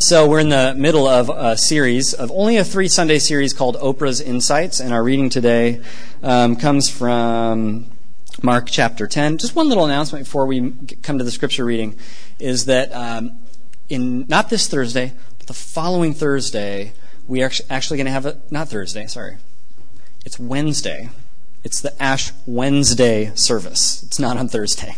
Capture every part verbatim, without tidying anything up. So we're in the middle of a series, of only a three-Sunday series called Oprah's Insights, and our reading today um, comes from Mark chapter ten. Just one little announcement before we come to the scripture reading is that um, in not this Thursday, but the following Thursday, we are actually going to have a, not Thursday, sorry, it's Wednesday. It's the Ash Wednesday service. It's not on Thursday.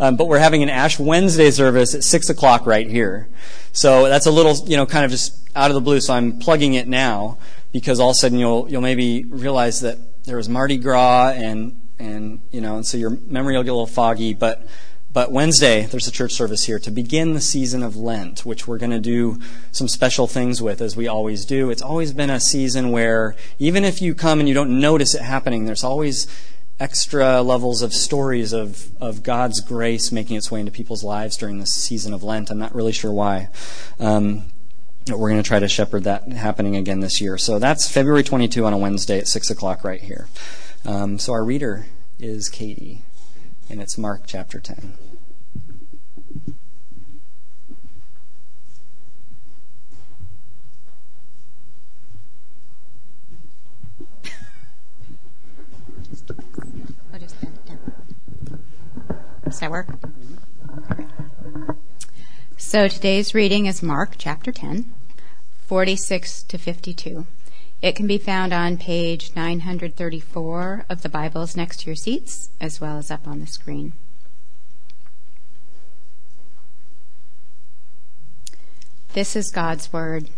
Um, but we're having an Ash Wednesday service at six o'clock right here. So that's a little, you know, kind of just out of the blue. So I'm plugging it now because all of a sudden you'll you'll maybe realize that there was Mardi Gras and, and you know, and so your memory will get a little foggy. But, but Wednesday, there's a church service here to begin the season of Lent, which we're going to do some special things with, as we always do. It's always been a season where, even if you come and you don't notice it happening, there's always extra levels of stories of, of God's grace making its way into people's lives during this season of Lent. I'm not really sure why. Um, but we're going to try to shepherd that happening again this year. So that's February twenty-second on a Wednesday at six o'clock right here. Um, so our reader is Katie. And it's Mark chapter ten. What is that? Does that work? So today's reading is Mark chapter ten, forty-six to fifty-two. It can be found on page nine hundred thirty-four of the Bibles next to your seats, as well as up on the screen. This is God's Word.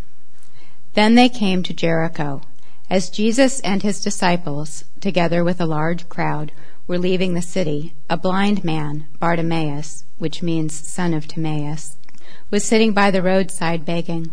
Then they came to Jericho. As Jesus and his disciples, together with a large crowd, were leaving the city, a blind man, Bartimaeus, which means son of Timaeus, was sitting by the roadside begging.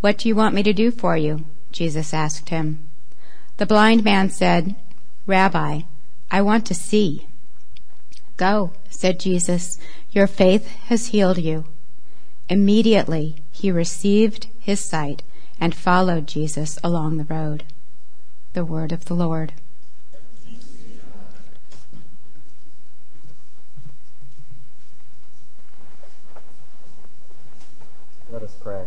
"What do you want me to do for you?" Jesus asked him. The blind man said, "Rabbi, I want to see." "Go," said Jesus, "your faith has healed you." Immediately he received his sight and followed Jesus along the road. The word of the Lord. Let us pray.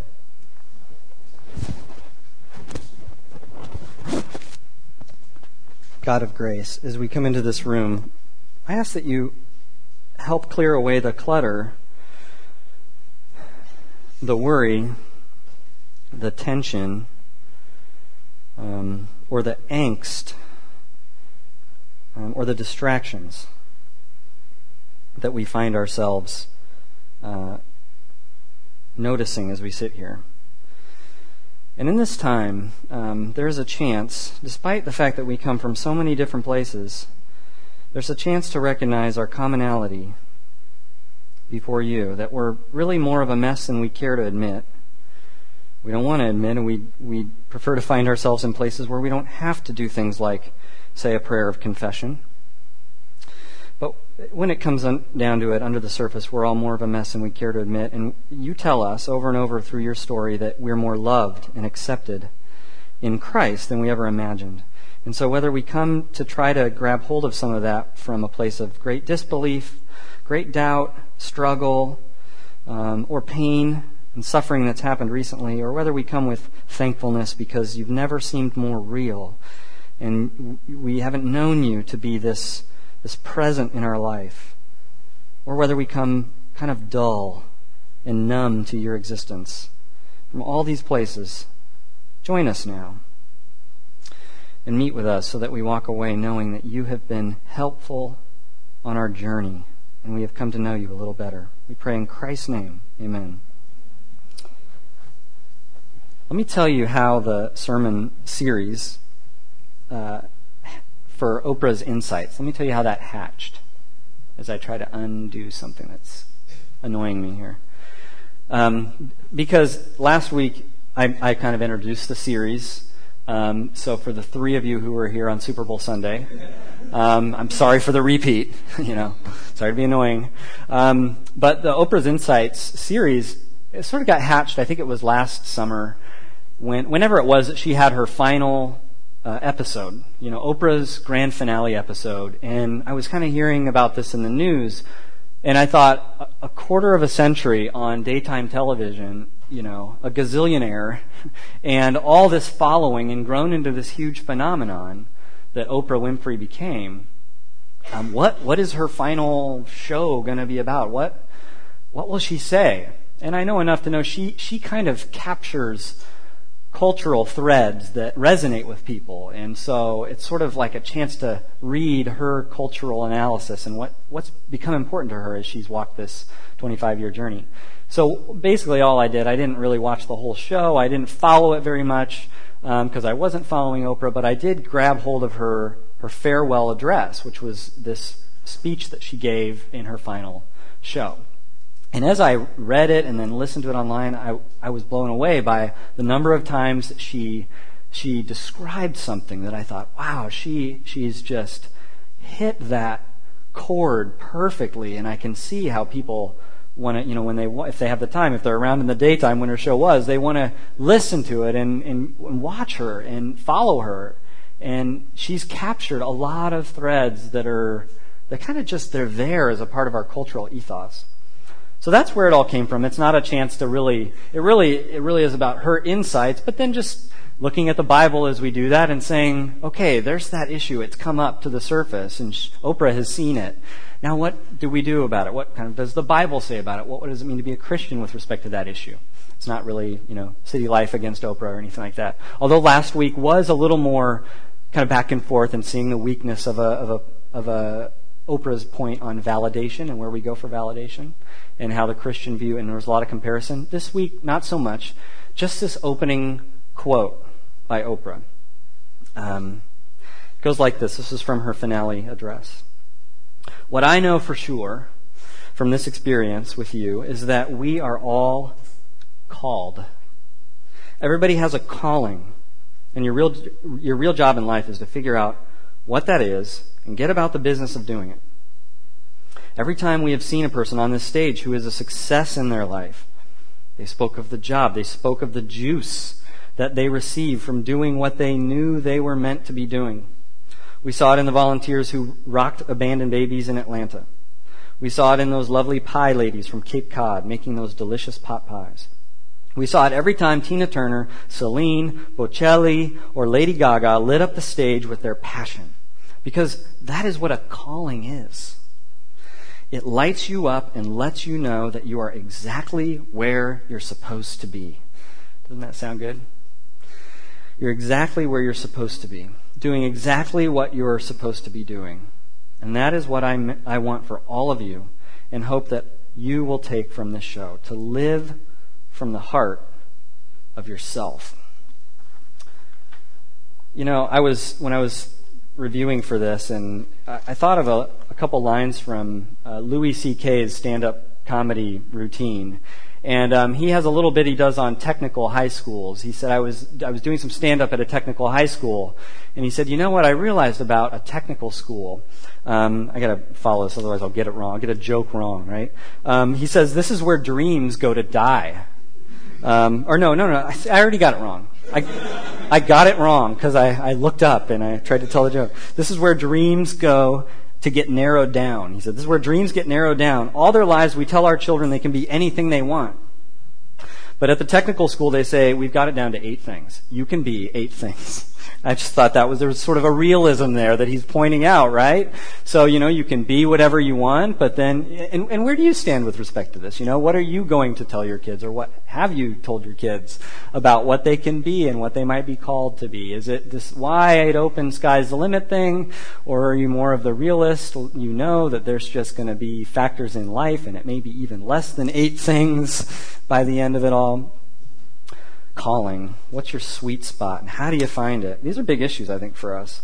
God of grace, as we come into this room, I ask that you help clear away the clutter, the worry, the tension, um, or the angst, um, or the distractions that we find ourselves uh, noticing as we sit here. And in this time, um, there's a chance, despite the fact that we come from so many different places, there's a chance to recognize our commonality before you, that we're really more of a mess than we care to admit. We don't want to admit, and we, we prefer to find ourselves in places where we don't have to do things like, say, a prayer of confession. But when it comes on, down to it, under the surface, we're all more of a mess than we care to admit. And you tell us over and over through your story that we're more loved and accepted in Christ than we ever imagined. And so whether we come to try to grab hold of some of that from a place of great disbelief, great doubt, struggle, um, or pain and suffering that's happened recently, or whether we come with thankfulness because you've never seemed more real and we haven't known you to be this is present in our life, or whether we come kind of dull and numb to your existence. From all these places, join us now and meet with us so that we walk away knowing that you have been helpful on our journey and we have come to know you a little better. We pray in Christ's name. Amen. Let me tell you how the sermon series uh for Oprah's Insights. Let me tell you how that hatched as I try to undo something that's annoying me here. Um, because last week I, I kind of introduced the series. Um, so for the three of you who were here on Super Bowl Sunday, um, I'm sorry for the repeat, you know, sorry to be annoying. Um, but the Oprah's Insights series, it sort of got hatched, I think it was last summer, when whenever it was that she had her final uh, episode, you know, Oprah's grand finale episode. And I was kind of hearing about this in the news, and I thought, a quarter of a century on daytime television, you know, a gazillionaire, and all this following and grown into this huge phenomenon that Oprah Winfrey became. Um, what what is her final show going to be about? What what will she say? And I know enough to know she she kind of captures cultural threads that resonate with people, and so it's sort of like a chance to read her cultural analysis and what what's become important to her as she's walked this twenty-five year journey. So basically all I did, I didn't really watch the whole show. I didn't follow it very much because um, I wasn't following Oprah, but I did grab hold of her, her farewell address, which was this speech that she gave in her final show. And as I read it and then listened to it online, I, I was blown away by the number of times that she she described something that I thought, wow, she she's just hit that chord perfectly, and I can see how people want to, you know, when they if they have the time, if they're around in the daytime when her show was, they want to listen to it and, and, and watch her and follow her. And she's captured a lot of threads that are, that kind of just, they're there as a part of our cultural ethos. So that's where it all came from. It's not a chance to really, it really, it really is about her insights, but then just looking at the Bible as we do that and saying, okay, there's that issue. It's come up to the surface, and Oprah has seen it. Now, what do we do about it? What kind of does the Bible say about it? What, what does it mean to be a Christian with respect to that issue? It's not really, you know, city life against Oprah or anything like that. Although last week was a little more kind of back and forth and seeing the weakness of a of a of a Oprah's point on validation and where we go for validation and how the Christian view, and there was a lot of comparison. This week, not so much. Just this opening quote by Oprah. Um, it goes like this. This is from her finale address. What I know for sure from this experience with you is that we are all called. Everybody has a calling, and your real your real job in life is to figure out what that is and get about the business of doing it. Every time we have seen a person on this stage who is a success in their life, they spoke of the job, they spoke of the juice that they received from doing what they knew they were meant to be doing. We saw it in the volunteers who rocked abandoned babies in Atlanta. We saw it in those lovely pie ladies from Cape Cod making those delicious pot pies. We saw it every time Tina Turner, Celine, Bocelli, or Lady Gaga lit up the stage with their passion. Because that is what a calling is. It lights you up and lets you know that you are exactly where you're supposed to be. Doesn't that sound good? You're exactly where you're supposed to be, doing exactly what you're supposed to be doing. And that is what I, I want for all of you, and hope that you will take from this show, to live from the heart of yourself. You know, I was when I was... reviewing for this, and I thought of a, a couple lines from uh, Louis C K's stand-up comedy routine, and um, he has a little bit he does on technical high schools. He said, I was I was doing some stand-up at a technical high school, and he said, you know what I realized about a technical school? Um, I gotta follow this, otherwise I'll get it wrong. I'll get a joke wrong, right? Um, he says, this is where dreams go to die. Um, or no, no, no, I, I already got it wrong. I, I got it wrong because I, I looked up and I tried to tell the joke. This is where dreams go to get narrowed down. He said, this is where dreams get narrowed down. All their lives we tell our children they can be anything they want. But at the technical school they say, we've got it down to eight things. You can be eight things. I just thought that was, there was sort of a realism there that he's pointing out, right? So, you know, you can be whatever you want, but then, and, and where do you stand with respect to this? You know, what are you going to tell your kids, or what have you told your kids about what they can be and what they might be called to be? Is it this wide open sky's the limit thing, or are you more of the realist? You know that there's just going to be factors in life, and it may be even less than eight things by the end of it all. calling? What's your sweet spot, and how do you find it? These are big issues, I think, for us.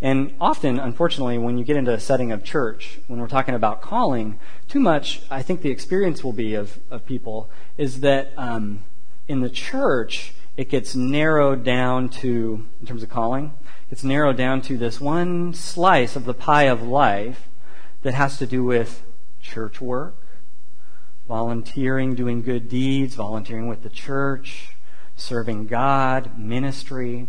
And often, unfortunately, when you get into a setting of church, when we're talking about calling, too much, I think the experience will be of, of people, is that um, in the church, it gets narrowed down to, in terms of calling, it's narrowed down to this one slice of the pie of life that has to do with church work, volunteering, doing good deeds, volunteering with the church, serving God, ministry.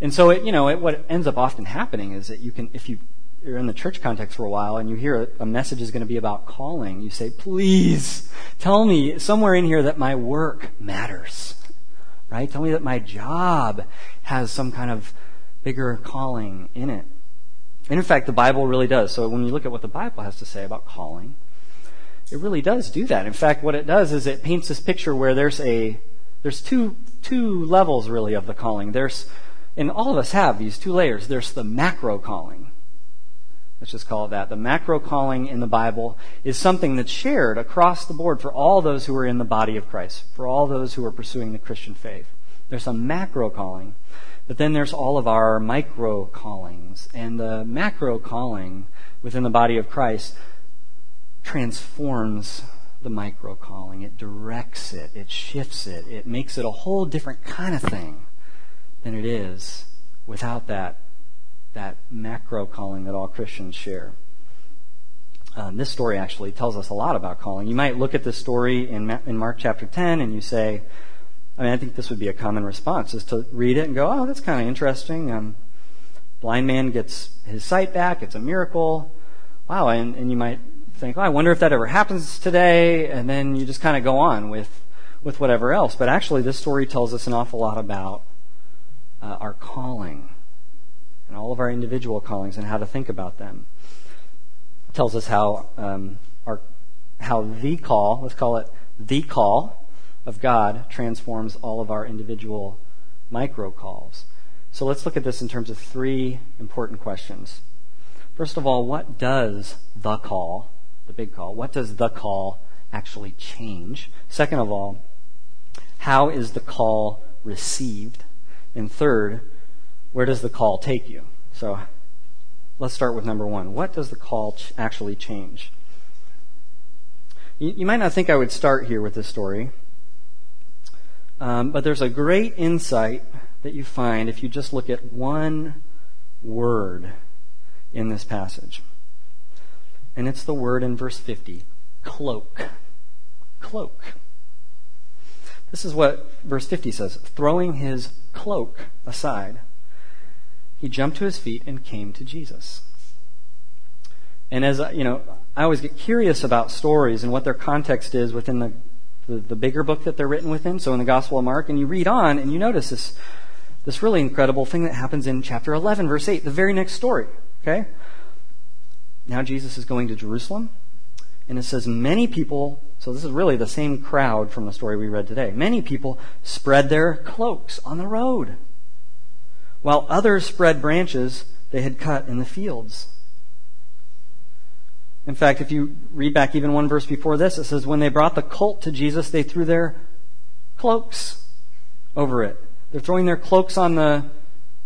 And so, it, you know, it, what ends up often happening is that you can, if you, you're in the church context for a while and you hear a, a message is going to be about calling, you say, please tell me somewhere in here that my work matters, right? Tell me that my job has some kind of bigger calling in it. And in fact, the Bible really does. So when you look at what the Bible has to say about calling, it really does do that. In fact, what it does is it paints this picture where there's a, there's two, two levels really of the calling. There's, and all of us have these two layers. There's the macro calling. Let's just call it that. The macro calling in the Bible is something that's shared across the board for all those who are in the body of Christ, for all those who are pursuing the Christian faith. There's a macro calling. But then there's all of our micro callings. And the macro calling within the body of Christ transforms the micro calling. It directs it. It shifts it. It makes it a whole different kind of thing than it is without that that macro calling that all Christians share. Um, this story actually tells us a lot about calling. You might look at this story in Ma- in Mark chapter ten and you say, I mean, I think this would be a common response, is to read it and go, oh, that's kind of interesting. Um, blind man gets his sight back. It's a miracle. Wow, and, and you might think, oh, I wonder if that ever happens today. And then you just kind of go on with, with whatever else. But actually, this story tells us an awful lot about Uh, our calling and all of our individual callings and how to think about them. It tells us how um, our how the call, let's call it the call of God, transforms all of our individual micro calls. So let's look at this in terms of three important questions. First of all, what does the call, the big call, what does the call actually change? Second of all, how is the call received? And third, where does the call take you? So let's start with number one. What does the call ch- actually change? You, you might not think I would start here with this story, um, but there's a great insight that you find if you just look at one word in this passage. And it's the word in verse fifty, cloak. Cloak. This is what verse fifty says. Throwing his cloak aside, he jumped to his feet and came to Jesus. And as you know, I always get curious about stories and what their context is within the, the, the bigger book that they're written within. So in the Gospel of Mark, and you read on and you notice this, this really incredible thing that happens in chapter eleven, verse eight, the very next story. Okay? Now Jesus is going to Jerusalem. And it says, many people, so this is really the same crowd from the story we read today, many people spread their cloaks on the road, while others spread branches they had cut in the fields. In fact, if you read back even one verse before this, it says, when they brought the colt to Jesus, they threw their cloaks over it. They're throwing their cloaks on the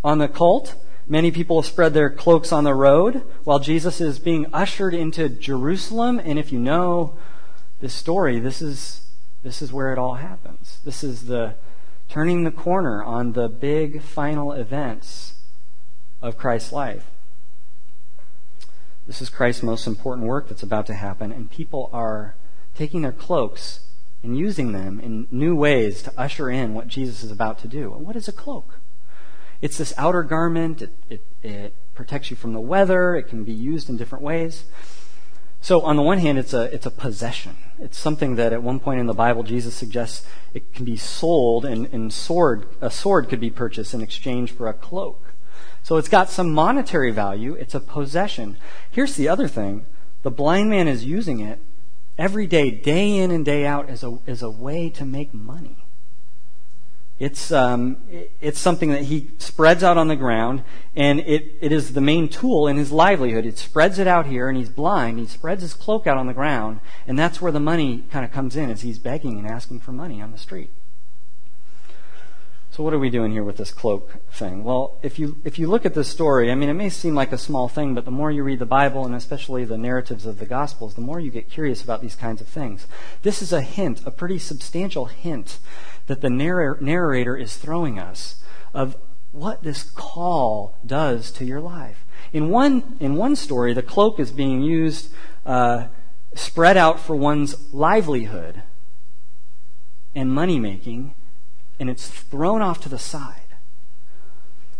on the colt. Many people spread their cloaks on the road while Jesus is being ushered into Jerusalem. And if you know this story, this is this is where it all happens. This is the turning the corner on the big final events of Christ's life. This is Christ's most important work that's about to happen. And people are taking their cloaks and using them in new ways to usher in what Jesus is about to do. And what is a cloak? It's this outer garment. It, it, it protects you from the weather. It can be used in different ways. So on the one hand, it's a it's a possession. It's something that at one point in the Bible, Jesus suggests it can be sold, and, and sword a sword could be purchased in exchange for a cloak. So it's got some monetary value. It's a possession. Here's the other thing. The blind man is using it every day, day in and day out, as a as a way to make money. It's um, it's something that he spreads out on the ground, and it, it is the main tool in his livelihood. It spreads it out here, and he's blind. He spreads his cloak out on the ground, and that's where the money kind of comes in as he's begging and asking for money on the street. So what are we doing here with this cloak thing? Well, if you if you look at this story, I mean, it may seem like a small thing, but the more you read the Bible, and especially the narratives of the Gospels, the more you get curious about these kinds of things. This is a hint, a pretty substantial hint, that the narr- narrator is throwing us of what this call does to your life. In one in one story, the cloak is being used, uh, spread out for one's livelihood and money-making, and it's thrown off to the side.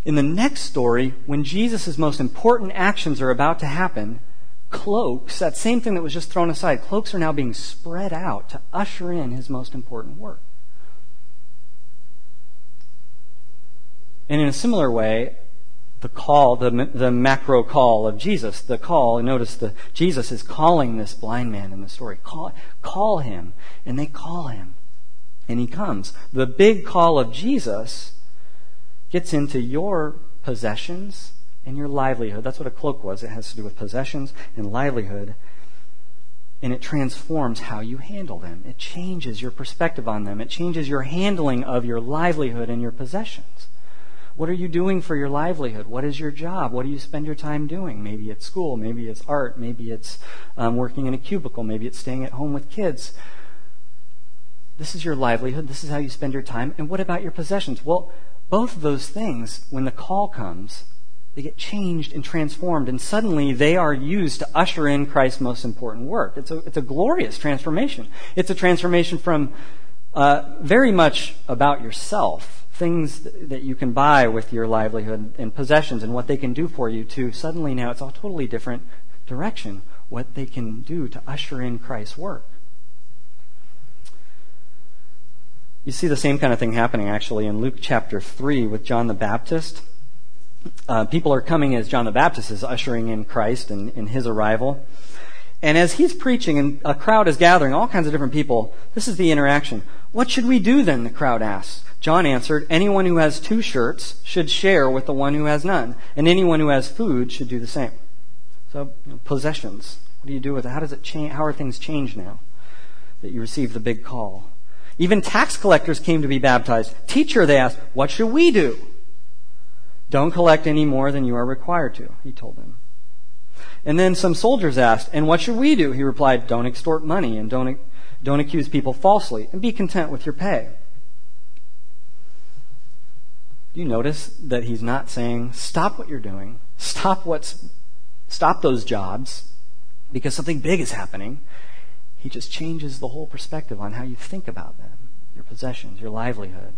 In the next story, when Jesus' most important actions are about to happen, cloaks, that same thing that was just thrown aside, cloaks are now being spread out to usher in his most important work. And in a similar way, the call, the, the macro call of Jesus, the call, and notice that Jesus is calling this blind man in the story. Call, call him, and they call him. And he comes. The big call of Jesus gets into your possessions and your livelihood. That's what a cloak was. It has to do with possessions and livelihood. And it transforms how you handle them. It changes your perspective on them. It changes your handling of your livelihood and your possessions. What are you doing for your livelihood? What is your job? What do you spend your time doing? Maybe it's school. Maybe it's art. Maybe it's um, working in a cubicle. Maybe it's staying at home with kids. This is your livelihood. This is how you spend your time. And what about your possessions? Well, both of those things, when the call comes, they get changed and transformed, and suddenly they are used to usher in Christ's most important work. It's a, it's a glorious transformation. It's a transformation from uh, very much about yourself, things that you can buy with your livelihood and possessions and what they can do for you, to suddenly now it's a totally different direction, what they can do to usher in Christ's work. You see the same kind of thing happening, actually, in Luke chapter three with John the Baptist. Uh, people are coming as John the Baptist is ushering in Christ and in his arrival. And as he's preaching and a crowd is gathering, all kinds of different people, this is the interaction. "What should we do then?" the crowd asks. John answered, "Anyone who has two shirts should share with the one who has none, and anyone who has food should do the same." So, you know, possessions. What do you do with it? How does it change? How are things changed now that you receive the big call? Even tax collectors came to be baptized. "Teacher," they asked, "what should we do?" "Don't collect any more than you are required to," he told them. And then some soldiers asked, "And what should we do?" He replied, "Don't extort money, and don't don't accuse people falsely, and be content with your pay." Do you notice that he's not saying, "Stop what you're doing, stop what's, stop those jobs, because something big is happening"? He just changes the whole perspective on how you think about them, your possessions, your livelihood.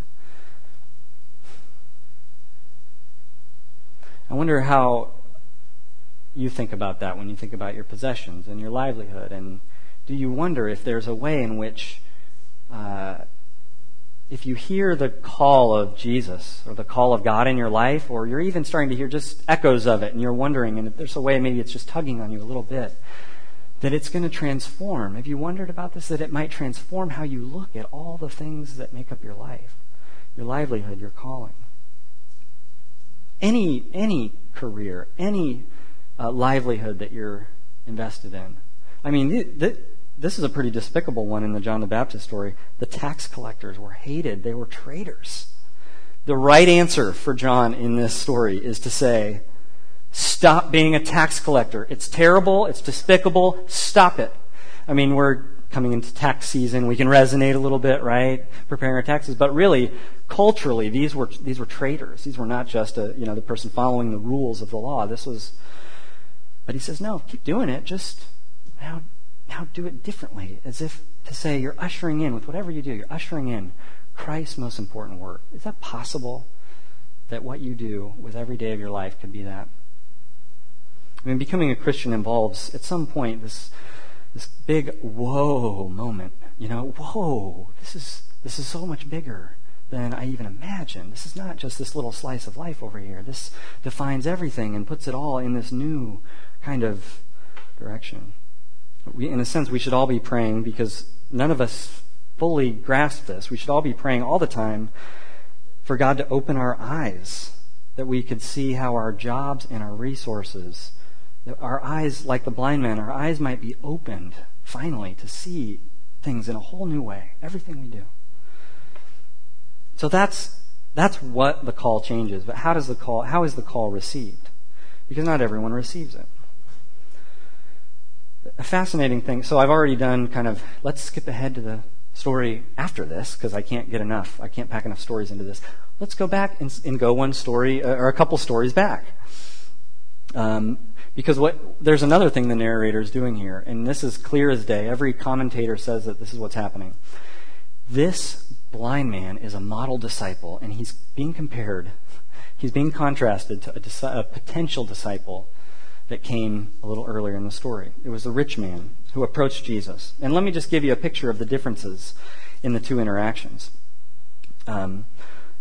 I wonder how you think about that when you think about your possessions and your livelihood. And do you wonder if there's a way in which, uh, if you hear the call of Jesus or the call of God in your life, or you're even starting to hear just echoes of it and you're wondering, and if there's a way, maybe it's just tugging on you a little bit, that it's going to transform. Have you wondered about this? That it might transform how you look at all the things that make up your life, your livelihood, your calling. Any any career, any uh, livelihood that you're invested in. I mean, th- th- this is a pretty despicable one in the John the Baptist story. The tax collectors were hated. They were traitors. The right answer for John in this story is to say, "Stop being a tax collector. It's terrible. It's despicable. Stop it." I mean, we're coming into tax season. We can resonate a little bit, right? Preparing our taxes. But really, culturally, these were these were traitors. These were not just a, you know, the person following the rules of the law. This was, but he says, no, keep doing it. Just now, now do it differently, as if to say you're ushering in, with whatever you do, you're ushering in Christ's most important work. Is that possible, that what you do with every day of your life could be that? I mean, becoming a Christian involves, at some point, this this big whoa moment. You know, whoa, this is this is so much bigger than I even imagined. This is not just this little slice of life over here. This defines everything and puts it all in this new kind of direction. We, in a sense, we should all be praying, because none of us fully grasp this. We should all be praying all the time for God to open our eyes, that we could see how our jobs and our resources, that our eyes, like the blind man, our eyes might be opened finally to see things in a whole new way, everything we do. So that's That's what the call changes. But how does the call? How is the call received? Because not everyone receives it. A fascinating thing. So I've already done kind of, let's skip ahead to the story after this because I can't get enough. I can't pack enough stories into this. Let's go back and, and go one story or a couple stories back. Um, because what there's another thing the narrator is doing here, and this is clear as day. Every commentator says that this is what's happening. This blind man is a model disciple, and he's being compared. He's being contrasted to a, dis- a potential disciple that came a little earlier in the story. It was the rich man who approached Jesus. And let me just give you a picture of the differences in the two interactions. Um,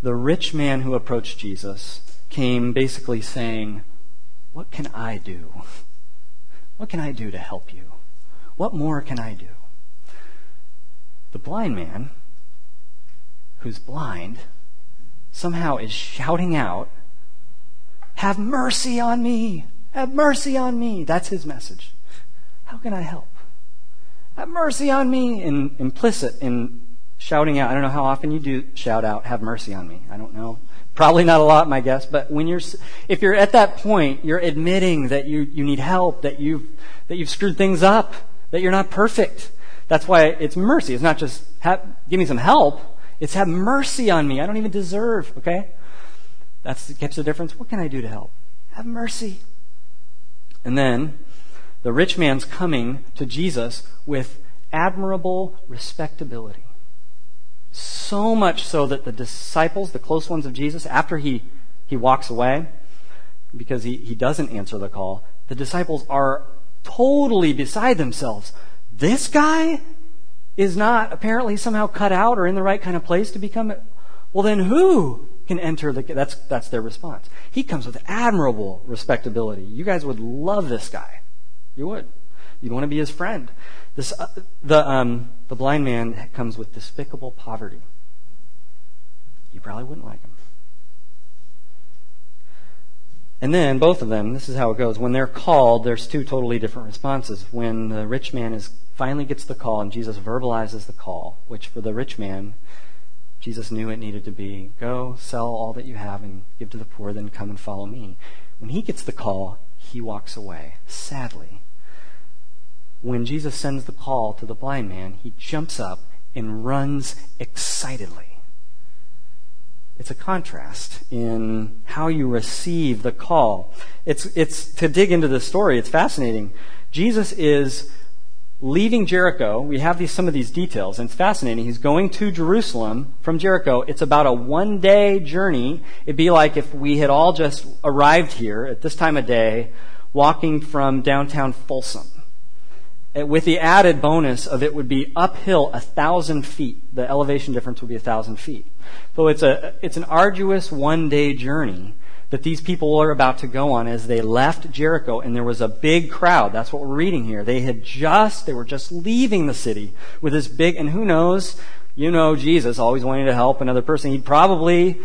the rich man who approached Jesus came basically saying, what can I do? What can I do to help you? What more can I do? The blind man, who's blind, somehow is shouting out, have mercy on me! Have mercy on me. That's his message. How can I help? Have mercy on me. And implicit in shouting out, I don't know how often you do shout out, have mercy on me. I don't know. Probably not a lot, my guess. But when you're, if you're at that point, you're admitting that you, you need help, that you've, that you've screwed things up, that you're not perfect. That's why it's mercy. It's not just have, give me some help. It's have mercy on me. I don't even deserve, okay? That's keeps the difference. What can I do to help? Have mercy. And then the rich man's coming to Jesus with admirable respectability. So much so that the disciples, the close ones of Jesus, after he, he walks away, because he, he doesn't answer the call, the disciples are totally beside themselves. This guy is not apparently somehow cut out or in the right kind of place to become... Well, then who can enter the... That's that's their response. He comes with admirable respectability. You guys would love this guy. You would. You'd want to be his friend. This uh, the um the blind man comes with despicable poverty. You probably wouldn't like him. And then both of them, this is how it goes. When they're called, there's two totally different responses. When the rich man is finally gets the call and Jesus verbalizes the call, which for the rich man... Jesus knew it needed to be, go sell all that you have and give to the poor, then come and follow me. When he gets the call, he walks away, sadly. When Jesus sends the call to the blind man, he jumps up and runs excitedly. It's a contrast in how you receive the call. It's, it's to dig into this story, it's fascinating. Jesus is... leaving Jericho, we have these, some of these details, and it's fascinating. He's going to Jerusalem from Jericho. It's about a one-day journey. It'd be like if we had all just arrived here at this time of day, walking from downtown Folsom, with the added bonus of it would be uphill a thousand feet. The elevation difference would be a thousand feet. So it's a it's an arduous one-day journey that these people are about to go on as they left Jericho, and there was a big crowd. That's what we're reading here. They had just, they were just leaving the city with this big, and who knows, you know Jesus always wanting to help another person. He probably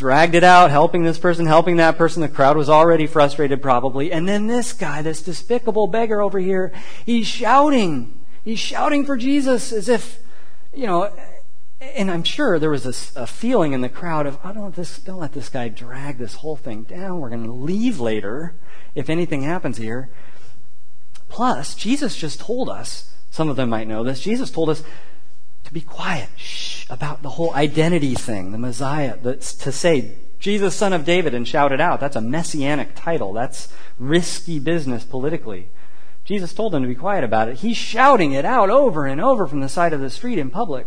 dragged it out, helping this person, helping that person. The crowd was already frustrated probably. And then this guy, this despicable beggar over here, he's shouting. He's shouting for Jesus as if, you know... And I'm sure there was a, a feeling in the crowd of, I don't let this, don't let this guy drag this whole thing down. We're going to leave later if anything happens here. Plus, Jesus just told us, some of them might know this, Jesus told us to be quiet shh, about the whole identity thing, the Messiah, that's to say, Jesus, Son of David, and shout it out. That's a messianic title. That's risky business politically. Jesus told them to be quiet about it. He's shouting it out over and over from the side of the street in public.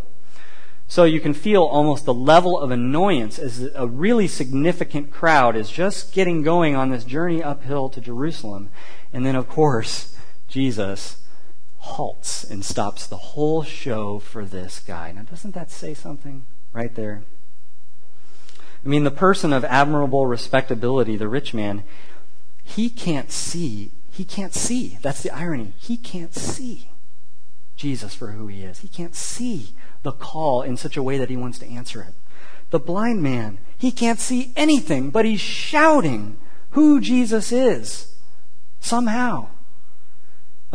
So you can feel almost the level of annoyance as a really significant crowd is just getting going on this journey uphill to Jerusalem. And then, of course, Jesus halts and stops the whole show for this guy. Now, doesn't that say something right there? I mean, the person of admirable respectability, the rich man, he can't see. He can't see. That's the irony. He can't see Jesus for who he is. He can't see the call in such a way that he wants to answer it. The blind man, he can't see anything, but he's shouting who Jesus is somehow.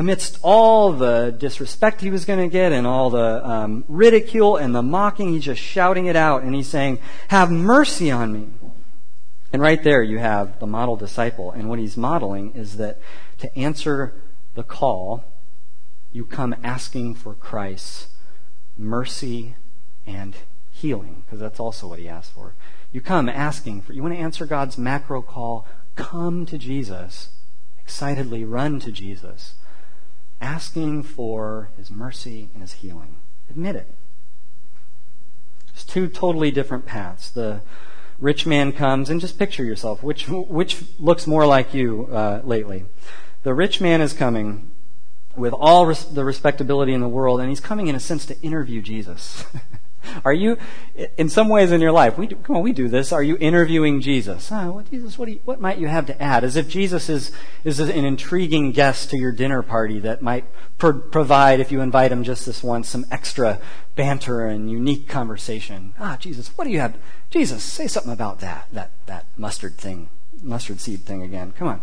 amidst all the disrespect he was going to get and all the um, ridicule and the mocking, he's just shouting it out, and he's saying, "Have mercy on me." And right there you have the model disciple. And what he's modeling is that to answer the call, you come asking for Christ's mercy and healing, because that's also what he asked for. You come asking for, you want to answer God's macro call, come to Jesus, excitedly run to Jesus, asking for his mercy and his healing. Admit it. It's two totally different paths. The rich man comes, and just picture yourself, which which looks more like you uh, lately. The rich man is coming with all res- the respectability in the world, and he's coming in a sense to interview Jesus. Are you, in some ways in your life, we do, come on, we do this. Are you interviewing Jesus? Oh, what, Jesus, what, do you, what might you have to add? As if Jesus is is an intriguing guest to your dinner party that might pro- provide, if you invite him just this once, some extra banter and unique conversation. Ah, Jesus, what do you have? Jesus, say something about that that that mustard thing, mustard seed thing again. Come on.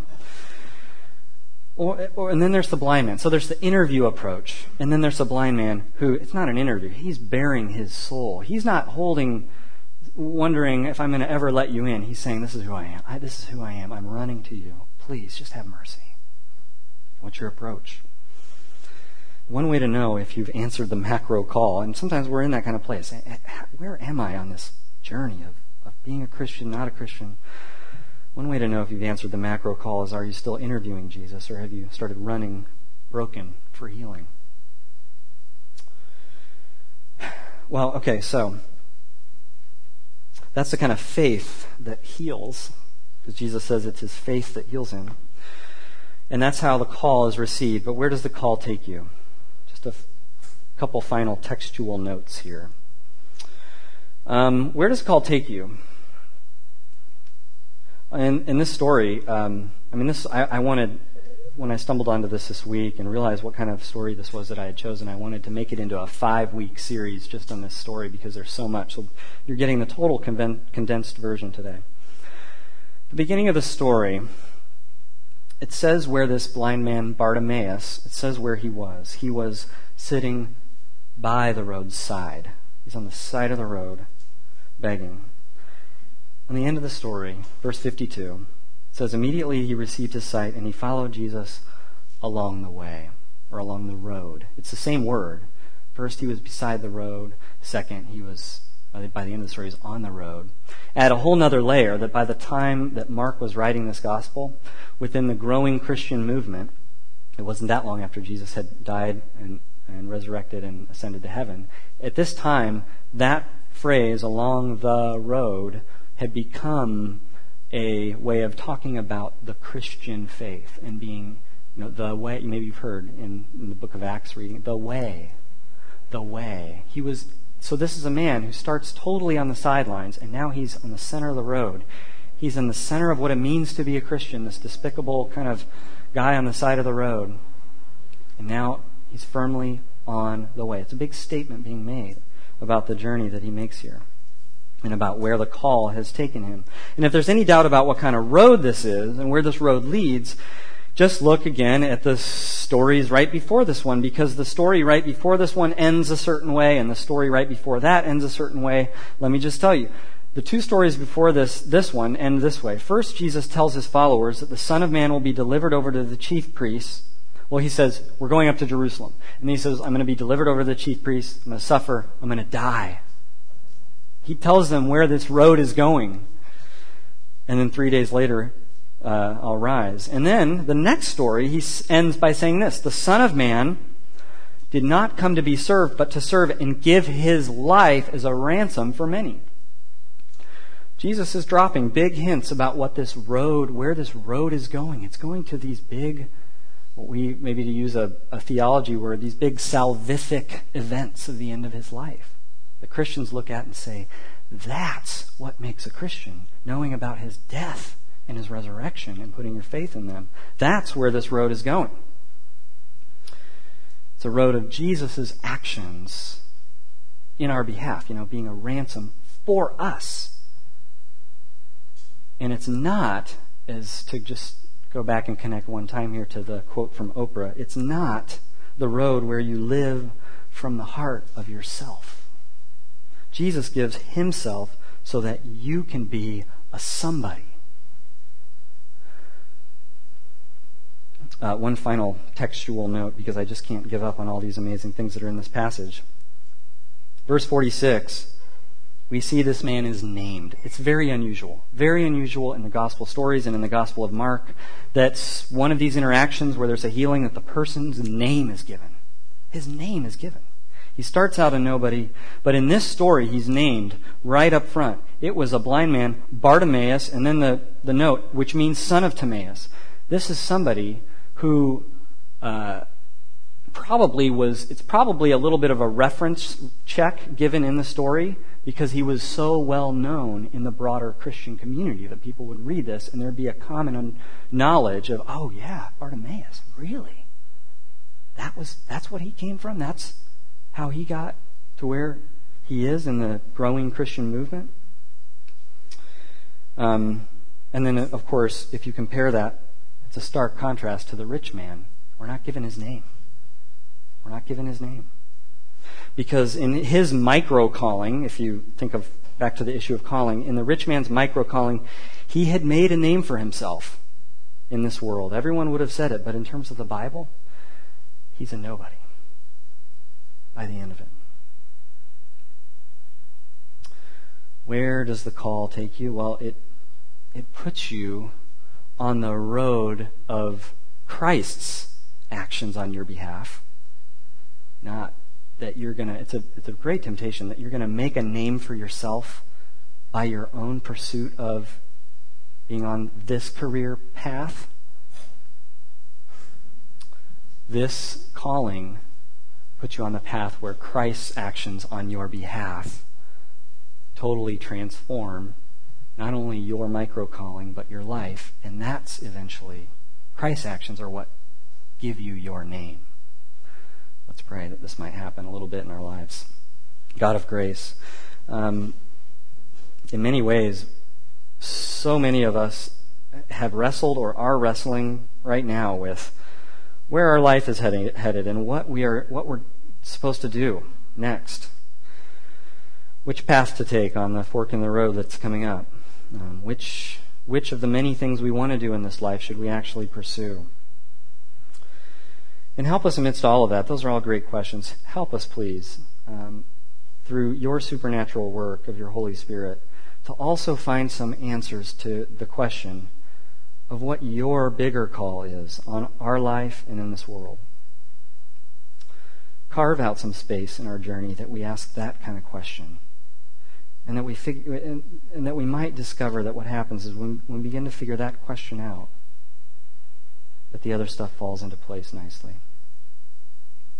Or, or, and then there's the blind man. So there's the interview approach. And then there's the blind man who, it's not an interview. He's bearing his soul. He's not holding, wondering if I'm going to ever let you in. He's saying, this is who I am. I, this is who I am. I'm running to you. Please, just have mercy. What's your approach? One way to know if you've answered the macro call, and sometimes we're in that kind of place. Where am I on this journey of, of being a Christian, not a Christian? One way to know if you've answered the macro call is, are you still interviewing Jesus, or have you started running broken for healing? Well, okay, so that's the kind of faith that heals, because Jesus says it's his faith that heals him. And that's how the call is received. But where does the call take you? Just a f- couple final textual notes here. Um, where does the call take you? In, in this story, um, I mean, this I, I wanted, when I stumbled onto this this week and realized what kind of story this was that I had chosen, I wanted to make it into a five-week series just on this story because there's so much. So you're getting the total condensed version today. The beginning of the story, it says where this blind man Bartimaeus, it says where he was. He was sitting by the roadside. He's on the side of the road begging. On the end of the story, verse fifty-two, it says, immediately he received his sight and he followed Jesus along the way, or along the road. It's the same word. First, he was beside the road. Second, he was, by the end of the story, he was on the road. Add a whole nother layer that by the time that Mark was writing this gospel, within the growing Christian movement, it wasn't that long after Jesus had died and, and resurrected and ascended to heaven. At this time, that phrase, along the road, had become a way of talking about the Christian faith and being, you know, the way. Maybe you've heard in, in the book of Acts reading, the way, the way. He was, so this is a man who starts totally on the sidelines, and now he's on the center of the road. He's in the center of what it means to be a Christian, this despicable kind of guy on the side of the road. And now he's firmly on the way. It's a big statement being made about the journey that he makes here, and about where the call has taken him. And if there's any doubt about what kind of road this is and where this road leads, just look again at the stories right before this one, because the story right before this one ends a certain way, and the story right before that ends a certain way. Let me just tell you, the two stories before this this one end this way. First, Jesus tells his followers that the Son of Man will be delivered over to the chief priests. Well, he says, we're going up to Jerusalem. And he says, I'm going to be delivered over to the chief priests. I'm going to suffer. I'm going to die. He tells them where this road is going. And then three days later, uh, I'll rise. And then the next story, he ends by saying this. The Son of Man did not come to be served, but to serve and give his life as a ransom for many. Jesus is dropping big hints about what this road, where this road is going. It's going to these big, what we maybe to use a, a theology word, these big salvific events of the end of his life. The Christians look at and say, that's what makes a Christian, knowing about his death and his resurrection and putting your faith in them. That's where this road is going. It's a road of Jesus' actions in our behalf, you know, being a ransom for us. And it's not, as to just go back and connect one time here to the quote from Oprah. It's not the road where you live from the heart of yourself. Jesus gives himself so that you can be a somebody. Uh, one final textual note, because I just can't give up on all these amazing things that are in this passage. Verse forty-six, we see this man is named. It's very unusual, very unusual in the gospel stories and in the Gospel of Mark. That's one of these interactions where there's a healing that the person's name is given. His name is given. He starts out a nobody, but in this story he's named right up front. It was a blind man, Bartimaeus, and then the, the note, which means son of Timaeus. This is somebody who uh, probably was, it's probably a little bit of a reference check given in the story because he was so well known in the broader Christian community that people would read this and there'd be a common knowledge of, oh yeah, Bartimaeus, really? That was, that's what he came from? That's how he got to where he is in the growing Christian movement? Um, and then, of course, if you compare that, it's a stark contrast to the rich man. We're not given his name. We're not given his name. Because in his micro-calling, if you think of back to the issue of calling, in the rich man's micro-calling, he had made a name for himself in this world. Everyone would have said it, but in terms of the Bible, he's a nobody by the end of it. Where does the call take you? Well, it it puts you on the road of Christ's actions on your behalf. Not that you're going to, it's a it's a great temptation that you're going to make a name for yourself by your own pursuit of being on this career path. This calling puts you on the path where Christ's actions on your behalf totally transform not only your micro-calling, but your life. And that's eventually, Christ's actions are what give you your name. Let's pray that this might happen a little bit in our lives. God of grace, um, in many ways, so many of us have wrestled or are wrestling right now with where our life is heading, headed and what we are, what we're supposed to do next. Which path to take on the fork in the road that's coming up. Um, which which of the many things we want to do in this life should we actually pursue? And help us amidst all of that. Those are all great questions. Help us, please, um, through your supernatural work of your Holy Spirit, to also find some answers to the question of what your bigger call is on our life and in this world. Carve out some space in our journey that we ask that kind of question. And that we figure, and, and that we might discover that what happens is when, when we begin to figure that question out, that the other stuff falls into place nicely.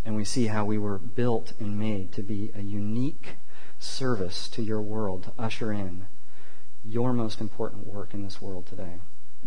And we see how we were built and made to be a unique service to your world, to usher in your most important work in this world today. I